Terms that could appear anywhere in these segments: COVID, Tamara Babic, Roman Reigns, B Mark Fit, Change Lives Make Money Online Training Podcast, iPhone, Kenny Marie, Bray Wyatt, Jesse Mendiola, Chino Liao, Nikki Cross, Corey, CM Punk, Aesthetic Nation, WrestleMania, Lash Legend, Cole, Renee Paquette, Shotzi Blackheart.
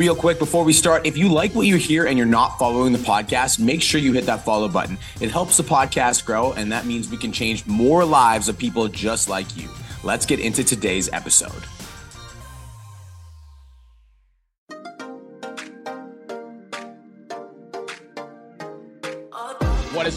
Real quick before we start, if you like what you hear and you're not following the podcast, make sure you hit that follow button. It helps the podcast grow, and that means we can change more lives of people just like you. Let's get into today's episode. What is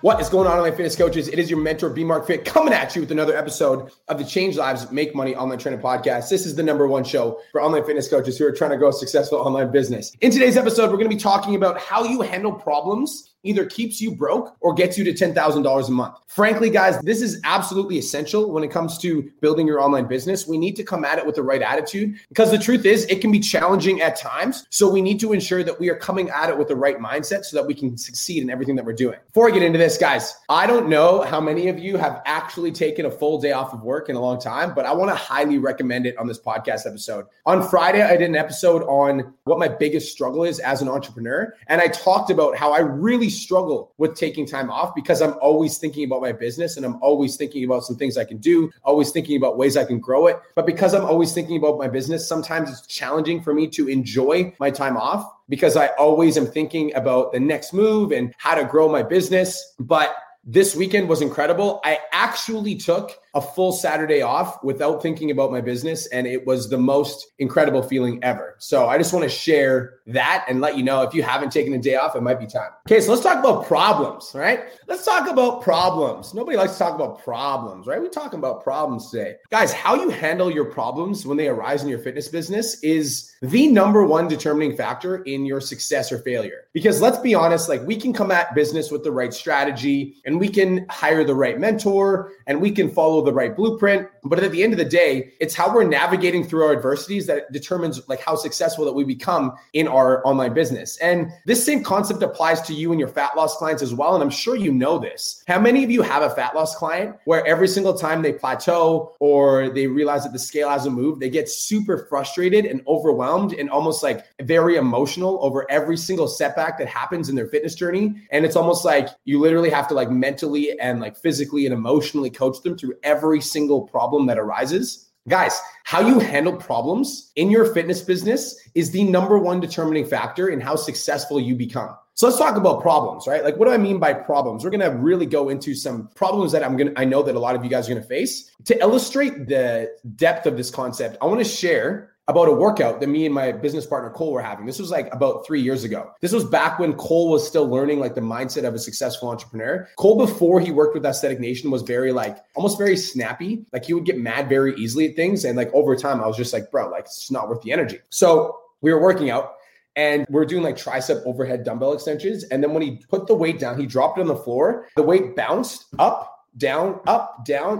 What is going on, online fitness coaches? It is your mentor, B Mark Fit, coming at you with another episode of the Change Lives Make Money Online Training Podcast. This is the #1 show for online fitness coaches who are trying to grow a successful online business. In today's episode, we're going to be talking about how you handle problems either keeps you broke or gets you to $10,000 a month. Frankly, guys, this is absolutely essential when it comes to building your online business. We need to come at it with the right attitude because the truth is it can be challenging at times. So we need to ensure that we are coming at it with the right mindset so that we can succeed in everything that we're doing. Before I get into this, guys, I don't know how many of you have actually taken a full day off of work in a long time, but I want to highly recommend it on this podcast episode. On Friday, I did an episode on what my biggest struggle is as an entrepreneur. And I talked about how I really struggle with taking time off because I'm always thinking about my business and I'm always thinking about some things I can do, always thinking about ways I can grow it. But because I'm always thinking about my business, sometimes it's challenging for me to enjoy my time off because I always am thinking about the next move and how to grow my business. But this weekend was incredible. I actually took a full Saturday off without thinking about my business, and it was the most incredible feeling ever. So I just want to share that and let you know if you haven't taken a day off, it might be time. Okay, so let's talk about problems, right? Let's talk about problems. Nobody likes to talk about problems, right? We're talking about problems today. Guys, how you handle your problems when they arise in your fitness business is the #1 determining factor in your success or failure. Because let's be honest, like we can come at business with the right strategy and we can hire the right mentor and we can follow the right blueprint. But at the end of the day, it's how we're navigating through our adversities that determines like how successful that we become in our online business. And this same concept applies to you and your fat loss clients as well. And I'm sure you know this. How many of you have a fat loss client where every single time they plateau or they realize that the scale hasn't moved, they get super frustrated and overwhelmed and almost like very emotional over every single setback that happens in their fitness journey. And it's almost like you literally have to like mentally and like physically and emotionally coach them through every single problem that arises. Guys, how you handle problems in your fitness business is the #1 determining factor in how successful you become. So let's talk about problems, right? Like, what do I mean by problems? We're going to really go into some problems that I know that a lot of you guys are going to face. To illustrate the depth of this concept, I want to share about a workout that me and my business partner, Cole, were having. This was like about 3 years ago. This was back when Cole was still learning like the mindset of a successful entrepreneur. Cole, before he worked with Aesthetic Nation, was very like, almost very snappy. Like he would get mad very easily at things. And like over time, I was just like, bro, like it's not worth the energy. So we were working out and we're doing like tricep overhead dumbbell extensions. And then when he put the weight down, he dropped it on the floor. The weight bounced up, down,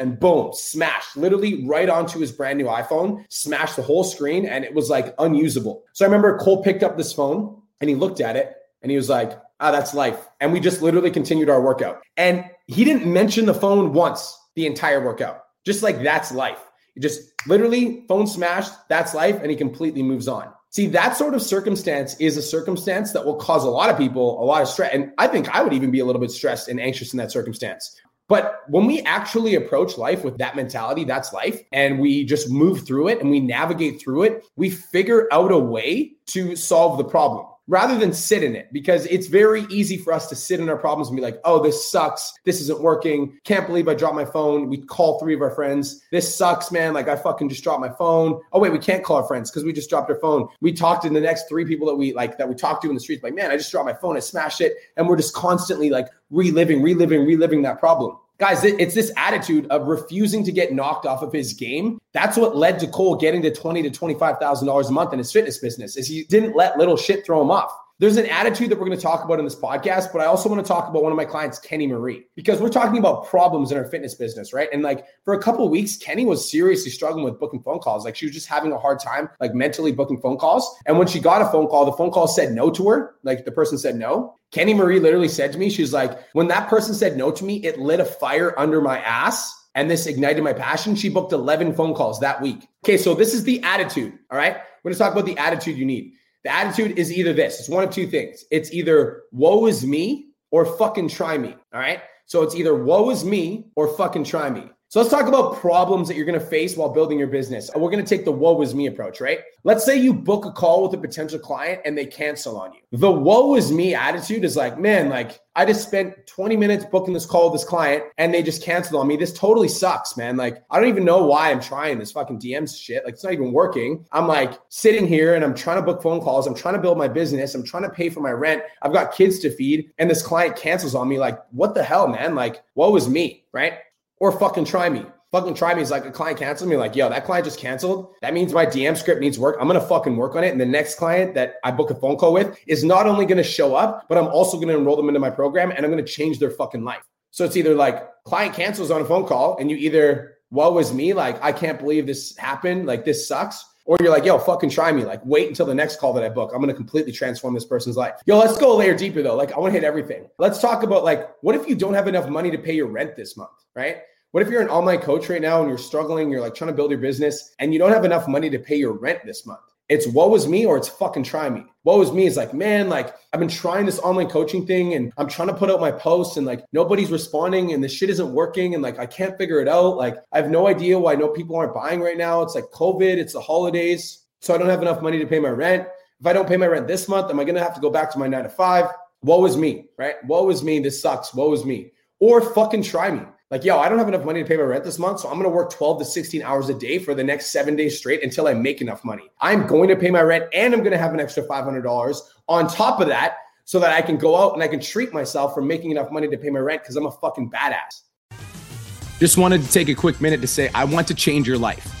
and boom, smashed literally right onto his brand new iPhone, smashed the whole screen, and it was like unusable. So I remember Cole picked up this phone and he looked at it and he was like, ah, that's life. And we just literally continued our workout. And he didn't mention the phone once the entire workout, just like that's life. It just literally phone smashed, that's life, and he completely moves on. See, that sort of circumstance is a circumstance that will cause a lot of people a lot of stress. And I think I would even be a little bit stressed and anxious in that circumstance. But when we actually approach life with that mentality, that's life, and we just move through it and we navigate through it, we figure out a way to solve the problem rather than sit in it, because it's very easy for us to sit in our problems and be like, oh, this sucks. This isn't working. Can't believe I dropped my phone. We call 3 of our friends. This sucks, man. Like I fucking just dropped my phone. Oh wait, we can't call our friends because we just dropped our phone. We talked to the next 3 people that we talked to in the streets. Like, man, I just dropped my phone. I smashed it. And we're just constantly like reliving that problem. Guys, it's this attitude of refusing to get knocked off of his game. That's what led to Cole getting to $20,000 to $25,000 a month in his fitness business, is he didn't let little shit throw him off. There's an attitude that we're going to talk about in this podcast, but I also want to talk about one of my clients, Kenny Marie, because we're talking about problems in our fitness business, right? And like for a couple of weeks, Kenny was seriously struggling with booking phone calls. Like she was just having a hard time, like mentally booking phone calls. And when she got a phone call, the phone call said no to her. Like the person said no. Kenny Marie literally said to me, she's like, when that person said no to me, it lit a fire under my ass. And this ignited my passion. She booked 11 phone calls that week. Okay, so this is the attitude, all right? We're gonna talk about the attitude you need. The attitude is either this, it's one of two things. It's either woe is me or fucking try me, all right? So it's either woe is me or fucking try me. So let's talk about problems that you're gonna face while building your business. We're gonna take the woe is me approach, right? Let's say you book a call with a potential client and they cancel on you. The woe is me attitude is like, man, like I just spent 20 minutes booking this call with this client and they just canceled on me. This totally sucks, man. Like, I don't even know why I'm trying this fucking DM shit. Like, it's not even working. I'm like sitting here and I'm trying to book phone calls. I'm trying to build my business. I'm trying to pay for my rent. I've got kids to feed and this client cancels on me. Like, what the hell, man? Like, woe is me, right? Or fucking try me. Fucking try me is like a client canceled me. Like, yo, that client just canceled. That means my DM script needs work. I'm going to fucking work on it. And the next client that I book a phone call with is not only going to show up, but I'm also going to enroll them into my program and I'm going to change their fucking life. So it's either like client cancels on a phone call and you either, woe is me, like, I can't believe this happened. Like, this sucks. Or you're like, yo, fucking try me. Like, wait until the next call that I book. I'm going to completely transform this person's life. Yo, let's go a layer deeper though. Like, I want to hit everything. Let's talk about like, what if you don't have enough money to pay your rent this month, right? What if you're an online coach right now and you're struggling, you're like trying to build your business and you don't have enough money to pay your rent this month? It's woe is me or it's fucking try me. Woe is me is like, man, like I've been trying this online coaching thing and I'm trying to put out my posts and like nobody's responding and this shit isn't working and like I can't figure it out. Like I have no idea why no people aren't buying right now. It's like COVID, it's the holidays. So I don't have enough money to pay my rent. If I don't pay my rent this month, am I going to have to go back to my 9-to-5? Woe is me, right? Woe is me. This sucks. Woe is me. Or fucking try me. Like, yo, I don't have enough money to pay my rent this month, so I'm going to work 12 to 16 hours a day for the next 7 days straight until I make enough money. I'm going to pay my rent and I'm going to have an extra $500 on top of that so that I can go out and I can treat myself for making enough money to pay my rent because I'm a fucking badass. Just wanted to take a quick minute to say, I want to change your life.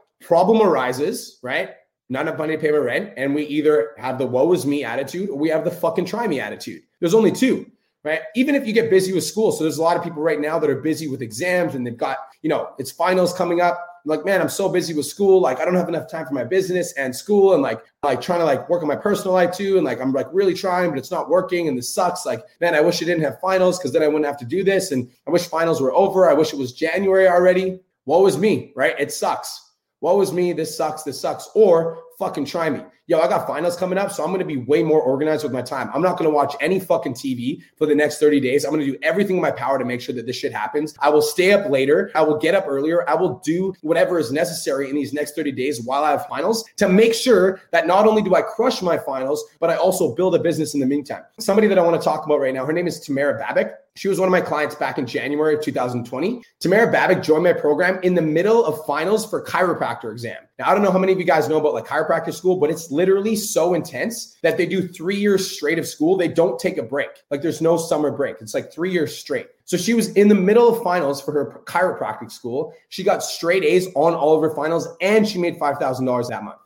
problem arises, right? Not enough money to pay my rent. And we either have the woe is me attitude or we have the fucking try me attitude. There's only two, right? Even if you get busy with school. So there's a lot of people right now that are busy with exams and they've got, you know, it's finals coming up. Like, man, I'm so busy with school. Like, I don't have enough time for my business and school and like trying to like work on my personal life too. And like, I'm like really trying, but it's not working. And this sucks. Like, man, I wish I didn't have finals because then I wouldn't have to do this. And I wish finals were over. I wish it was January already. Woe is me, right? It sucks. Woe is me, this sucks, this sucks. Or fucking try me. Yo, I got finals coming up, so I'm going to be way more organized with my time. I'm not going to watch any fucking TV for the next 30 days. I'm going to do everything in my power to make sure that this shit happens. I will stay up later. I will get up earlier. I will do whatever is necessary in these next 30 days while I have finals to make sure that not only do I crush my finals, but I also build a business in the meantime. Somebody that I want to talk about right now, her name is Tamara Babic. She was one of my clients back in January of 2020. Tamara Babic joined my program in the middle of finals for chiropractor exam. Now, I don't know how many of you guys know about like chiropractic school, but it's literally so intense that they do 3 years straight of school. They don't take a break. Like there's no summer break. It's like 3 years straight. So she was in the middle of finals for her chiropractic school. She got straight A's on all of her finals and she made $5,000 that month.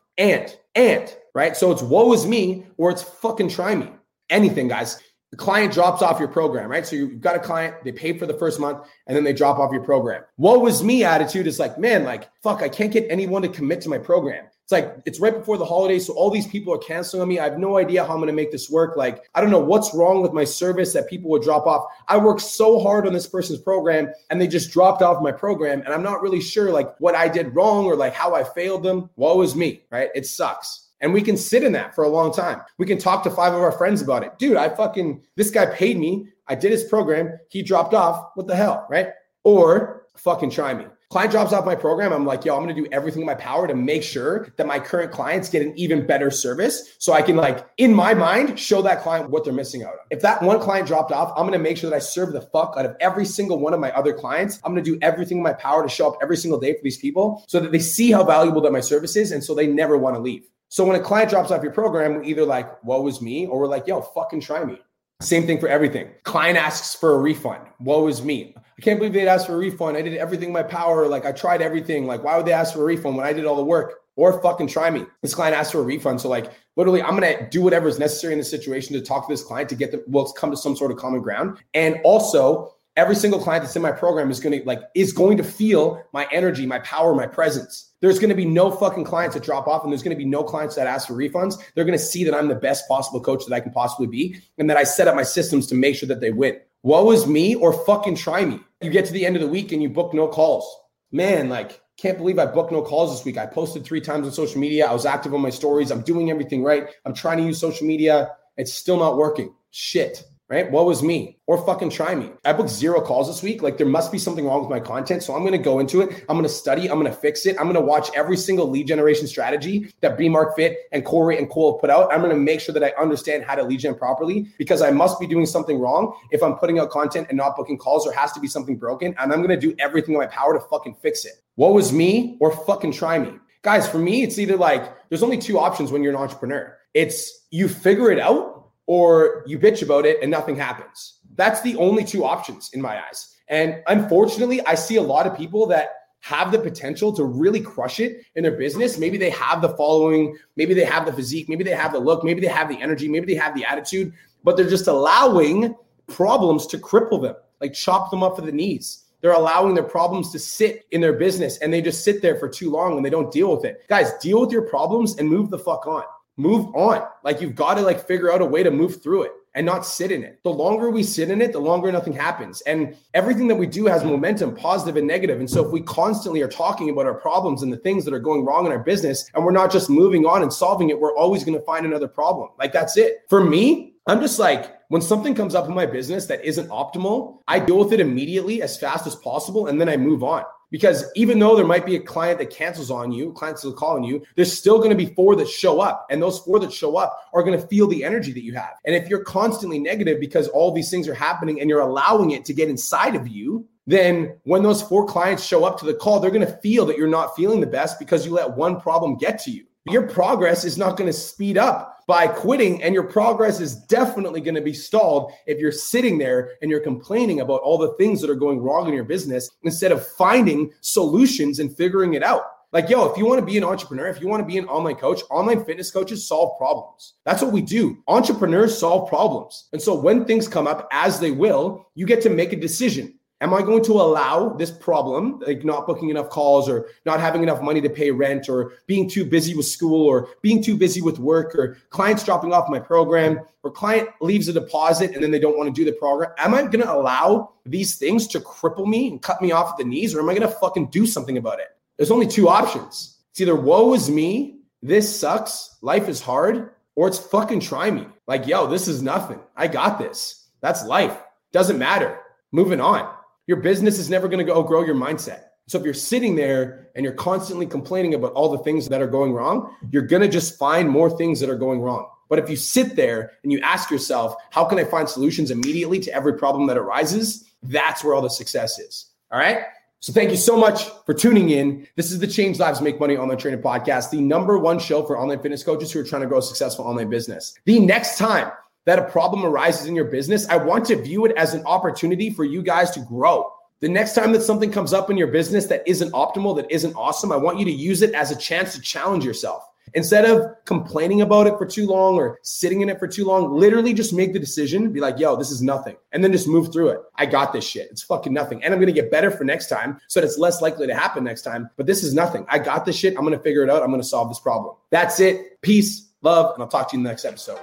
And, right? So it's woe is me or it's fucking try me. Anything, guys. The client drops off your program, right? So you've got a client, they pay for the first month and then they drop off your program. Woe is me attitude is like, man, like, fuck, I can't get anyone to commit to my program. It's like, it's right before the holidays. So all these people are canceling on me. I have no idea how I'm going to make this work. Like, I don't know what's wrong with my service that people would drop off. I worked so hard on this person's program and they just dropped off my program. And I'm not really sure like what I did wrong or like how I failed them. Woe is me, right? It sucks. And we can sit in that for a long time. We can talk to five of our friends about it. Dude, this guy paid me. I did his program. He dropped off. What the hell, right? Or fucking try me. Client drops off my program. I'm like, yo, I'm going to do everything in my power to make sure that my current clients get an even better service so I can, like, in my mind, show that client what they're missing out on. If that one client dropped off, I'm going to make sure that I serve the fuck out of every single one of my other clients. I'm going to do everything in my power to show up every single day for these people so that they see how valuable that my service is and so they never want to leave. So when a client drops off your program, we're either like, woe is me, or we're like, yo, fucking try me. Same thing for everything. Client asks for a refund. Woe is me. I can't believe they'd ask for a refund. I did everything in my power. Like, I tried everything. Like, why would they ask for a refund when I did all the work? Or fucking try me. This client asked for a refund. So, like, literally, I'm going to do whatever is necessary in this situation to talk to this client to get them, we'll come to some sort of common ground. And also, every single client that's in my program is going to feel my energy, my power, my presence. There's going to be no fucking clients that drop off, and there's going to be no clients that ask for refunds. They're going to see that I'm the best possible coach that I can possibly be, and that I set up my systems to make sure that they win. Woe is me, or fucking try me. You get to the end of the week and you book no calls. Man, like, can't believe I booked no calls this week. I posted 3 times on social media. I was active on my stories. I'm doing everything right. I'm trying to use social media. It's still not working. Shit. Right? Woe is me, or fucking try me. I booked 0 calls this week. Like, there must be something wrong with my content. So I'm going to go into it. I'm going to study. I'm going to fix it. I'm going to watch every single lead generation strategy that B Mark Fit and Corey and Cole put out. I'm going to make sure that I understand how to lead gen properly, because I must be doing something wrong if I'm putting out content and not booking calls. There has to be something broken, and I'm going to do everything in my power to fucking fix it. Woe is me, or fucking try me. Guys, for me, it's either like, there's only 2 options when you're an entrepreneur. It's you figure it out, or you bitch about it and nothing happens. That's the only 2 options in my eyes. And unfortunately, I see a lot of people that have the potential to really crush it in their business. Maybe they have the following, maybe they have the physique, maybe they have the look, maybe they have the energy, maybe they have the attitude, but they're just allowing problems to cripple them, like chop them up at the knees. They're allowing their problems to sit in their business, and they just sit there for too long and they don't deal with it. Guys, deal with your problems and move the fuck on. Move on. Like, you've got to, like, figure out a way to move through it and not sit in it. The longer we sit in it, the longer nothing happens. And everything that we do has momentum, positive and negative. And so if we constantly are talking about our problems and the things that are going wrong in our business, and we're not just moving on and solving it, we're always going to find another problem. Like, that's it. For me, I'm just like, when something comes up in my business that isn't optimal, I deal with it immediately as fast as possible, and then I move on. Because even though there might be a client that cancels on you, clients will call on you, there's still going to be 4 that show up. And those 4 that show up are going to feel the energy that you have. And if you're constantly negative because all these things are happening and you're allowing it to get inside of you, then when those 4 clients show up to the call, they're going to feel that you're not feeling the best because you let one problem get to you. Your progress is not going to speed up by quitting, and your progress is definitely going to be stalled if you're sitting there and you're complaining about all the things that are going wrong in your business instead of finding solutions and figuring it out. Like, yo, if you want to be an entrepreneur, if you want to be an online coach, online fitness coaches solve problems. That's what we do. Entrepreneurs solve problems. And so when things come up, as they will, you get to make a decision. Am I going to allow this problem, like not booking enough calls or not having enough money to pay rent or being too busy with school or being too busy with work or clients dropping off my program or client leaves a deposit and then they don't want to do the program? Am I going to allow these things to cripple me and cut me off at the knees, or am I going to fucking do something about it? There's only 2 options. It's either woe is me, this sucks, life is hard, or it's fucking try me. Like, yo, this is nothing. I got this. That's life. Doesn't matter. Moving on. Your business is never going to go grow your mindset. So if you're sitting there and you're constantly complaining about all the things that are going wrong, you're going to just find more things that are going wrong. But if you sit there and you ask yourself, how can I find solutions immediately to every problem that arises? That's where all the success is. All right. So thank you so much for tuning in. This is the Change Lives Make Money Online Training Podcast, the #1 show for online fitness coaches who are trying to grow a successful online business. The next time that a problem arises in your business, I want to view it as an opportunity for you guys to grow. The next time that something comes up in your business that isn't optimal, that isn't awesome, I want you to use it as a chance to challenge yourself. Instead of complaining about it for too long or sitting in it for too long, literally just make the decision, be like, yo, this is nothing. And then just move through it. I got this shit. It's fucking nothing. And I'm going to get better for next time so that it's less likely to happen next time. But this is nothing. I got this shit. I'm going to figure it out. I'm going to solve this problem. That's it. Peace, love, and I'll talk to you in the next episode.